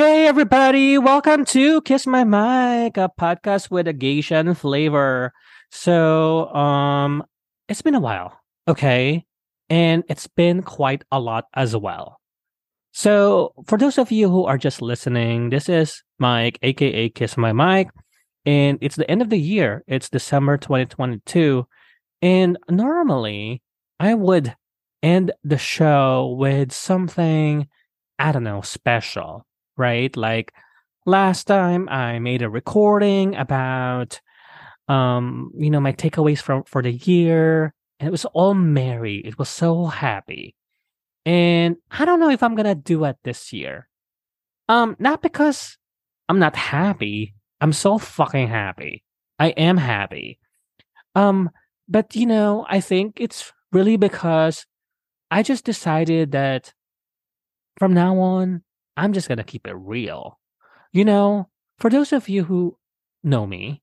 Hey everybody, welcome to Kiss My Mike, a podcast with a Asian flavor. So, it's been a while, okay? And it's been quite a lot as well. So, for those of you who are just listening, this is Mike, aka Kiss My Mike, and it's the end of the year. It's December 2022, and normally I would end the show with something, I don't know, special. Right? Like last time I made a recording about, my takeaways for the year. And it was all merry. It was so happy. And I don't know if I'm going to do it this year. Not because I'm not happy. I'm so fucking happy. I am happy. But, I think it's really because I just decided that from now on, I'm just going to keep it real. For those of you who know me,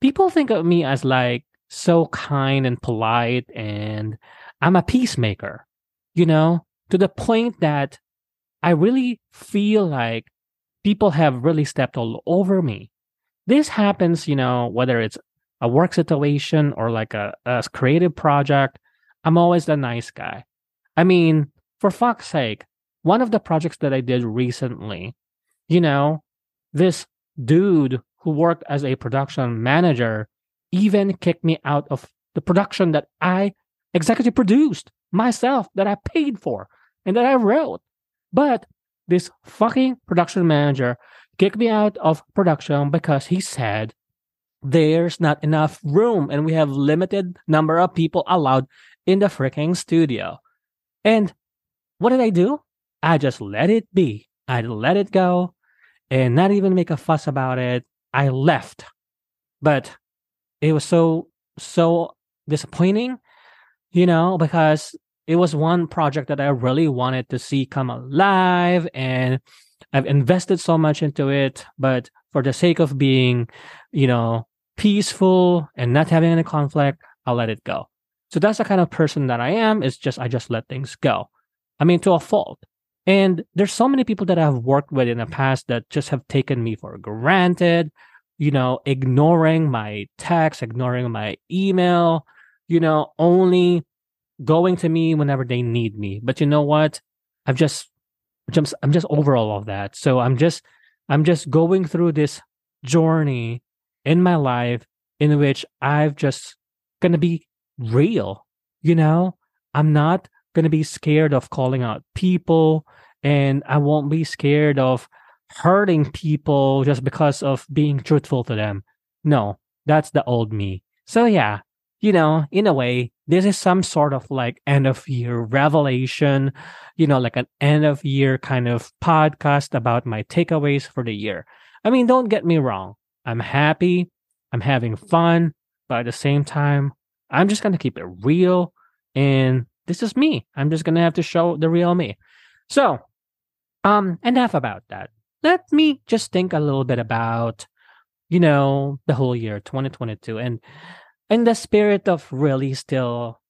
people think of me as like so kind and polite, and I'm a peacemaker, to the point that I really feel like people have really stepped all over me. This happens, whether it's a work situation or like a creative project, I'm always the nice guy. I mean, for fuck's sake, one of the projects that I did recently, this dude who worked as a production manager even kicked me out of the production that I executive produced myself, that I paid for and that I wrote. But this fucking production manager kicked me out of production because he said there's not enough room and we have limited number of people allowed in the freaking studio. And what did I do? I just let it be. I let it go and not even make a fuss about it. I left. But it was so disappointing, because it was one project that I really wanted to see come alive and I've invested so much into it. But for the sake of being, peaceful and not having any conflict, I'll let it go. So that's the kind of person that I am. It's just, I just let things go. I mean, to a fault. And there's so many people that I've worked with in the past that just have taken me for granted, ignoring my text, ignoring my email, only going to me whenever they need me. But you know what? I'm just over all of that. So I'm just going through this journey in my life in which I've just gonna be real. I'm not going to be scared of calling out people, and I won't be scared of hurting people just because of being truthful to them. No, that's the old me. So yeah, in a way, this is some sort of like end of year revelation, like an end of year kind of podcast about my takeaways for the year. I mean, don't get me wrong. I'm happy. I'm having fun. But at the same time, I'm just going to keep it real, and this is me. I'm just going to have to show the real me. So, enough about that. Let me just think a little bit about, the whole year 2022. And in the spirit of really still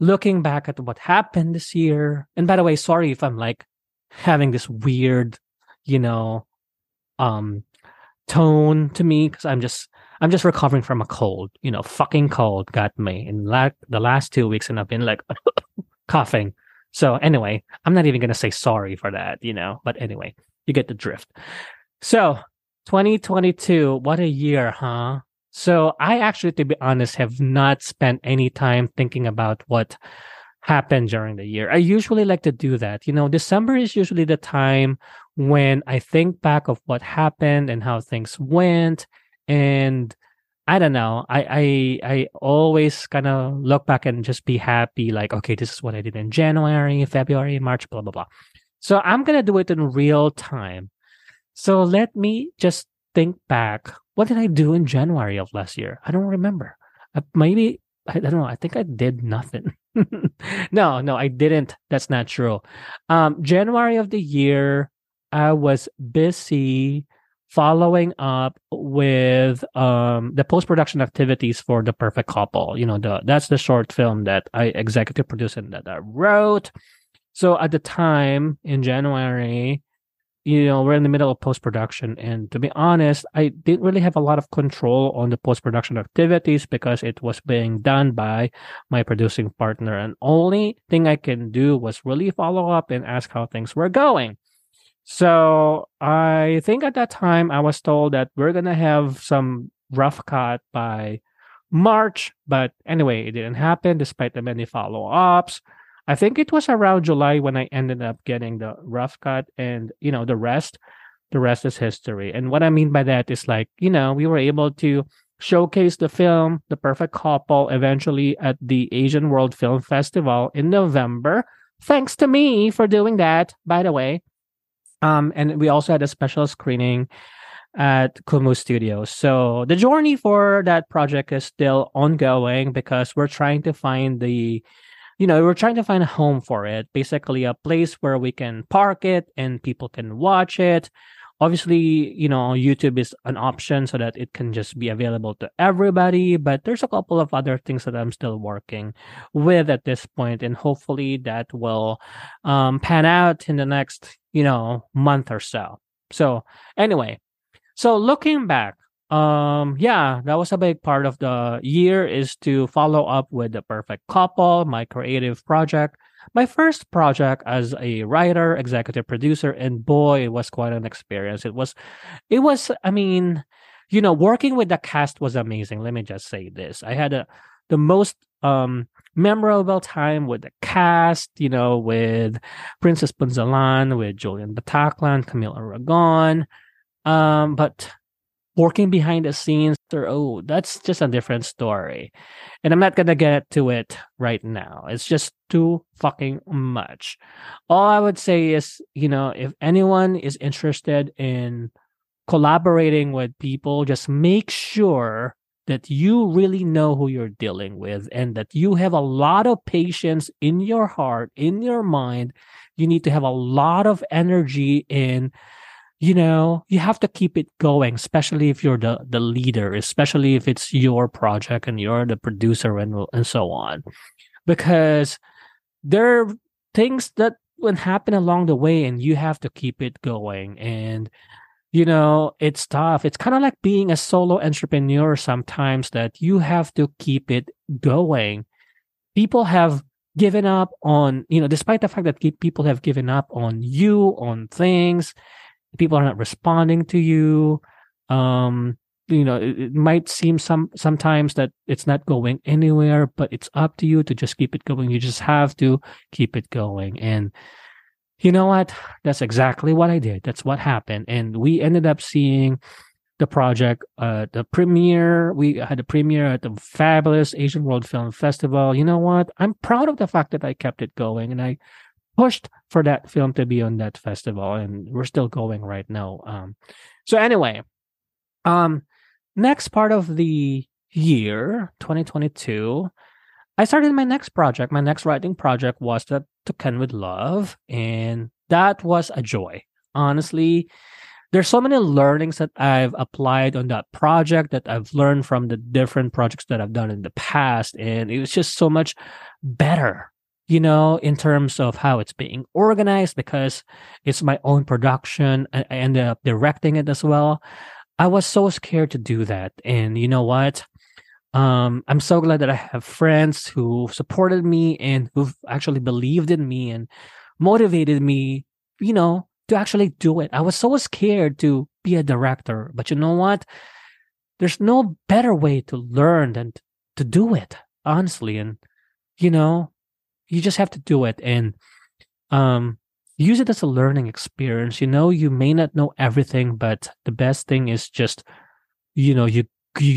looking back at what happened this year. And by the way, sorry if I'm like having this weird, tone to me, because I'm just recovering from a cold. Fucking cold got me in like the last 2 weeks, and I've been like coughing. So anyway, I'm not even gonna say sorry for that, But anyway, you get the drift. So 2022, what a year, huh? So I actually, to be honest, have not spent any time thinking about what happened during the year. I usually like to do that. December is usually the time when I think back of what happened and how things went. And I don't know, I always kind of look back and just be happy, like, okay, this is what I did in January, February, March, blah, blah, blah. So I'm going to do it in real time. So let me just think back. What did I do in January of last year? I don't remember. I don't know. I think I did nothing. No, I didn't. That's not true. January of the year, I was busy following up with the post-production activities for The Perfect Couple. That's the short film that I executive produced and that I wrote. So at the time in January, you know, we're in the middle of post-production. And to be honest, I didn't really have a lot of control on the post-production activities because it was being done by my producing partner. And only thing I can do was really follow up and ask how things were going. So I think at that time, I was told that we're going to have some rough cut by March. But anyway, it didn't happen despite the many follow-ups. I think it was around July when I ended up getting the rough cut, and, you know, the rest is history. And what I mean by that is, like, you know, we were able to showcase the film, The Perfect Couple, eventually at the Asian World Film Festival in November. Thanks to me for doing that, by the way. And we also had a special screening at Kumu Studios. So the journey for that project is still ongoing because we're trying to find a home for it. Basically, a place where we can park it and people can watch it. Obviously, you know, YouTube is an option so that it can just be available to everybody. But there's a couple of other things that I'm still working with at this point. And hopefully that will pan out in the next, you know, month or so. So anyway, so looking back, that was a big part of the year, is to follow up with The Perfect Couple, my creative project, my first project as a writer, executive producer, and boy, it was quite an experience. It was, I mean, you know, working with the cast was amazing. Let me just say this. I had the most memorable time with the cast, you know, with Princess Punzalan, with Julian Bataclan, Camille Aragon, but working behind the scenes, that's just a different story. And I'm not going to get to it right now. It's just too fucking much. All I would say is, you know, if anyone is interested in collaborating with people, just make sure that you really know who you're dealing with and that you have a lot of patience in your heart, in your mind. You need to have a lot of energy in, you know, you have to keep it going, especially if you're the leader, especially if it's your project and you're the producer and so on. Because there are things that would happen along the way and you have to keep it going. And, you know, it's tough. It's kind of like being a solo entrepreneur sometimes, that you have to keep it going. People have given up on, you know, despite the fact that people have given up on you, on things. People are not responding to you. You know, it might seem sometimes that it's not going anywhere, but it's up to you to just keep it going. You just have to keep it going. And you know what? That's exactly what I did. That's what happened. And we ended up seeing the project, the premiere. We had a premiere at the fabulous Asian World Film Festival. You know what? I'm proud of the fact that I kept it going and I pushed for that film to be on that festival, and we're still going right now. So anyway, next part of the year, 2022, I started my next project. My next writing project was To Ken with Love, and that was a joy. Honestly, there's so many learnings that I've applied on that project, that I've learned from the different projects that I've done in the past, and it was just so much better, you know, in terms of how it's being organized, because it's my own production. I ended up directing it as well. I was so scared to do that. And you know what? I'm so glad that I have friends who supported me and who've actually believed in me and motivated me, you know, to actually do it. I was so scared to be a director, but you know what? There's no better way to learn than to do it, honestly. And, you know, you just have to do it and use it as a learning experience. You know, you may not know everything, but the best thing is just, you know, you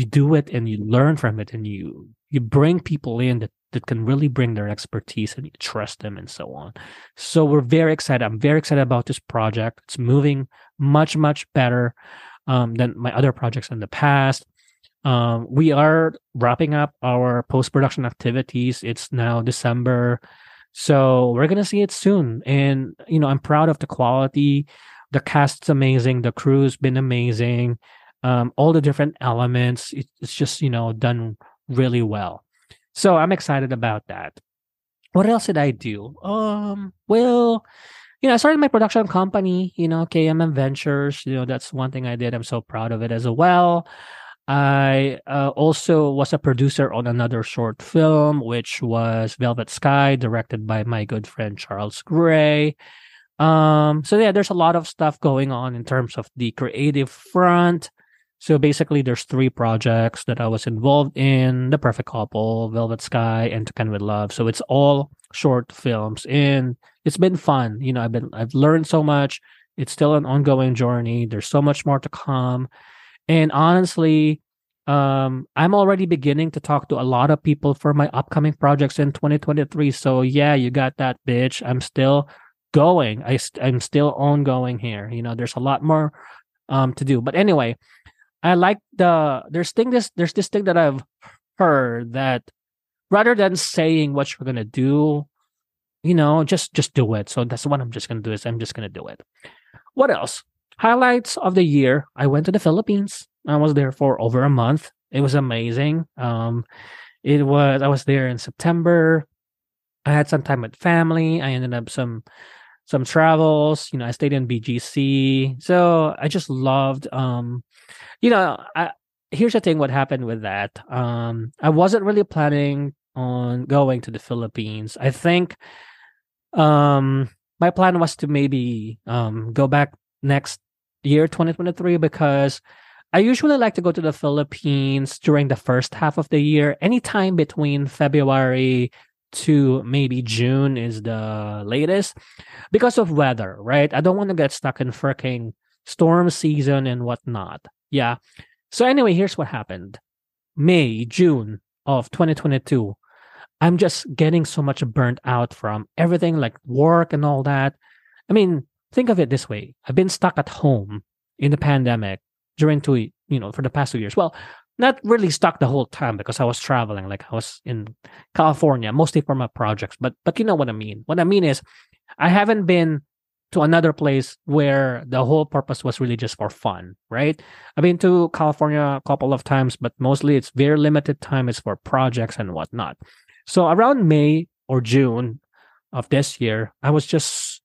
do it and you learn from it and you bring people in that can really bring their expertise and you trust them and so on. So we're very excited. I'm very excited about this project. It's moving much, much better than my other projects in the past. We are wrapping up our post-production activities. It's now December. So we're going to see it soon. And, you know, I'm proud of the quality. The cast's amazing. The crew's been amazing. All the different elements. It's just, you know, done really well. So I'm excited about that. What else did I do? Well, I started my production company, KMM Ventures. That's one thing I did. I'm so proud of it as well. I also was a producer on another short film, which was Velvet Sky, directed by my good friend Charles Gray. There's a lot of stuff going on in terms of the creative front. So basically, there's three projects that I was involved in: The Perfect Couple, Velvet Sky, and To Ken with Love. So it's all short films, and it's been fun. I've learned so much. It's still an ongoing journey. There's so much more to come. And honestly, I'm already beginning to talk to a lot of people for my upcoming projects in 2023. So yeah, you got that, bitch. I'm still going. I'm still ongoing here. There's a lot more to do. But anyway, I like there's this thing that I've heard that rather than saying what you're gonna do, just do it. So that's what I'm just gonna do is I'm just gonna do it. What else? Highlights of the year. I went to the Philippines. I was there for over a month. It was amazing. I was there in September. I had some time with family. I ended up some travels. I stayed in BGC. So I just loved here's the thing, what happened with that. I wasn't really planning on going to the Philippines. I think my plan was to maybe go back next year, 2023, because I usually like to go to the Philippines during the first half of the year. Anytime between February to maybe June is the latest because of weather, right? I don't want to get stuck in freaking storm season and whatnot. Yeah. So anyway, here's what happened. May, June of 2022, I'm just getting so much burnt out from everything like work and all that. I mean, think of it this way. I've been stuck at home in the pandemic for the past 2 years. Well, not really stuck the whole time because I was traveling. Like I was in California, mostly for my projects. But you know what I mean. What I mean is I haven't been to another place where the whole purpose was really just for fun, right? I've been to California a couple of times, but mostly it's very limited time. It's for projects and whatnot. So around May or June of this year, I just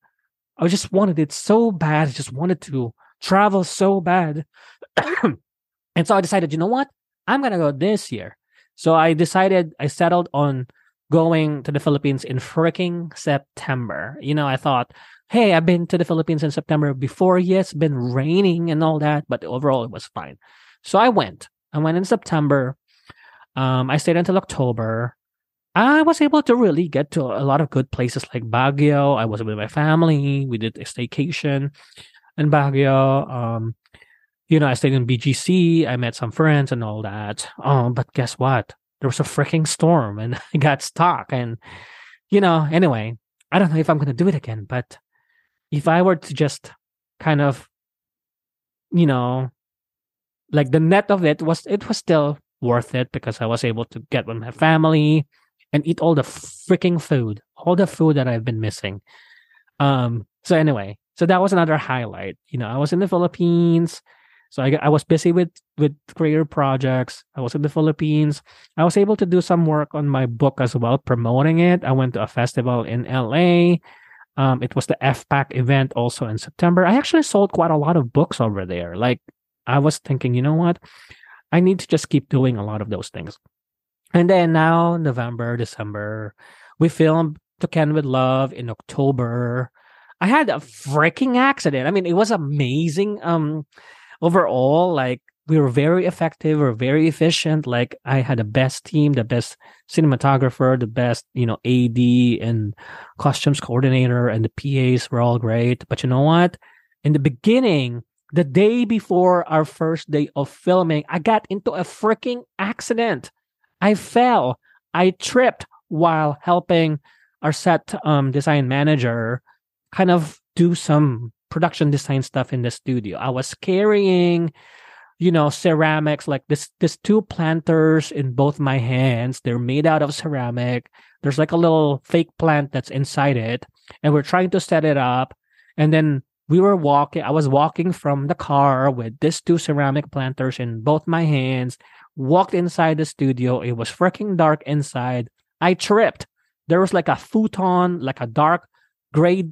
wanted it so bad. I just wanted to travel so bad. And so I decided, you know what? I'm going to go this year. So I settled on going to the Philippines in freaking September. I thought, hey, I've been to the Philippines in September before. Yes, it's been raining and all that, but overall it was fine. So I went. I went in September. I stayed until October. I was able to really get to a lot of good places like Baguio. I was with my family. We did a staycation in Baguio. I stayed in BGC. I met some friends and all that. But guess what? There was a freaking storm and I got stuck. And, anyway, I don't know if I'm going to do it again. But if I were to just kind of, like the net of it was still worth it because I was able to get with my family and eat all the freaking food, all the food that I've been missing. So that was another highlight. I was in the Philippines. So I was busy with creative projects. I was in the Philippines. I was able to do some work on my book as well, promoting it. I went to a festival in LA. It was the FPAC event also in September. I actually sold quite a lot of books over there. Like I was thinking, you know what? I need to just keep doing a lot of those things. And then now, November, December, we filmed To Ken with Love in October. I had a freaking accident. I mean, it was amazing. Overall, like we were very effective or very efficient. Like I had the best team, the best cinematographer, the best, AD and costumes coordinator, and the PAs were all great. But you know what? In the beginning, the day before our first day of filming, I got into a freaking accident. I fell. I tripped while helping our set design manager kind of do some production design stuff in the studio. I was carrying, ceramics, like this two planters in both my hands. They're made out of ceramic. There's like a little fake plant that's inside it. And we're trying to set it up. And then I was walking from the car with these two ceramic planters in both my hands, walked inside the studio. It was freaking dark inside. I tripped. There was like a futon, like a dark gray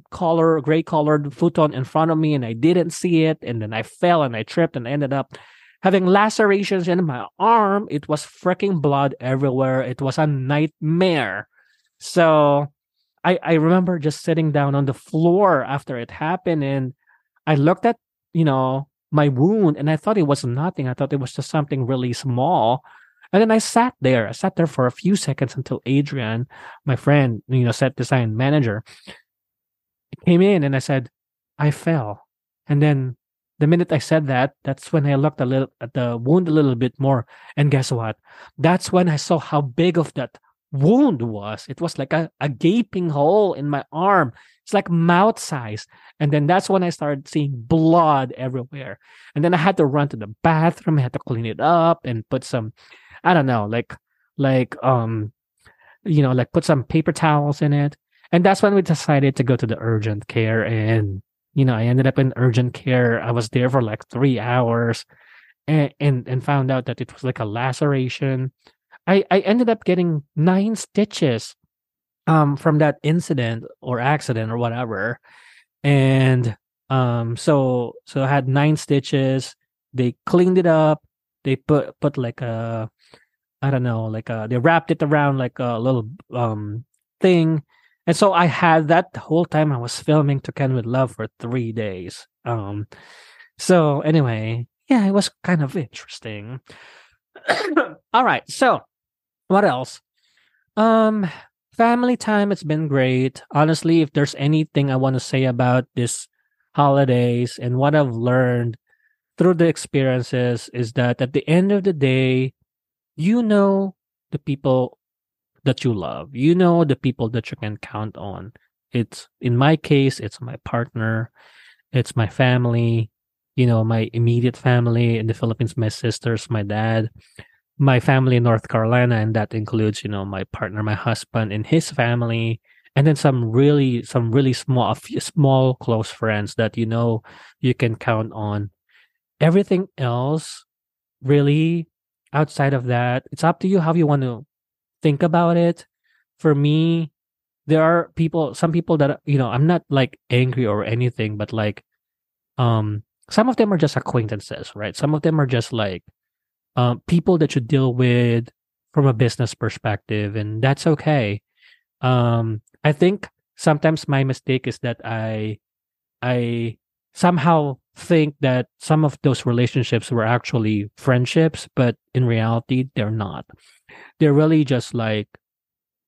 colored futon in front of me, and I didn't see it, and then I fell and I tripped and I ended up having lacerations in my arm. It was freaking blood everywhere. It was a nightmare. So I remember just sitting down on the floor after it happened, and I looked at, you know, my wound, and I thought it was nothing. I thought it was just something really small. And then I sat there. I sat there for a few seconds until Adrian, my friend, you know, set design manager, came in, and I said, I fell. And then the minute I said that, that's when I looked a little at the wound a little bit more. And guess what? That's when I saw how big of that wound was. It was like a gaping hole in my arm. It's like mouth size. And then that's when I started seeing blood everywhere. And then I had to run to the bathroom. I had to clean it up and put some, I don't know, like put some paper towels in it. And that's when we decided to go to the urgent care. And, you know, I ended up in urgent care. I was there for like 3 hours and found out that it was like a laceration. I ended up getting 9 stitches from that incident or accident or whatever. And so I had 9 stitches. They cleaned it up. They put like a, I don't know, like a, they wrapped it around like a little thing. And so I had that the whole time I was filming To Ken with Love for 3 days. So anyway, yeah, it was kind of interesting. All right, so what else? Family time, it's been great. Honestly, if there's anything I want to say about this holidays and what I've learned through the experiences is that at the end of the day, you know the people that you love. You know the people that you can count on. It's, in my case, it's my partner, it's my family, you know, my immediate family in the Philippines, my sisters, my dad, my family in North Carolina, and that includes, you know, my partner, my husband, and his family, and then some really small, a few small close friends that, you know, you can count on. Everything else, really, outside of that, it's up to you how you want to think about it. For me, there are people, some people that, you know, I'm not like angry or anything, but like, some of them are just acquaintances, right? Some of them are just like people that you deal with from a business perspective, and that's okay. I think sometimes my mistake is that I somehow think that some of those relationships were actually friendships, but in reality, they're not. They're really just like,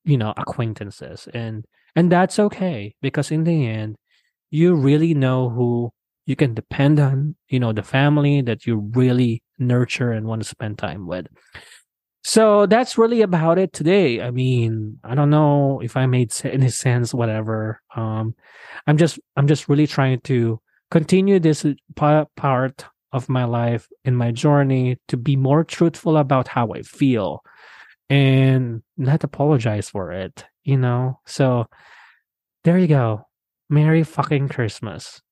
you know, acquaintances, and that's okay, because in the end, you really know who you can depend on, you know, the family that you really nurture and want to spend time with. So that's really about it today. I mean, I don't know if I made any sense, whatever. I'm just really trying to continue this part of my life and my journey to be more truthful about how I feel and not apologize for it, you know? So there you go. Merry fucking Christmas.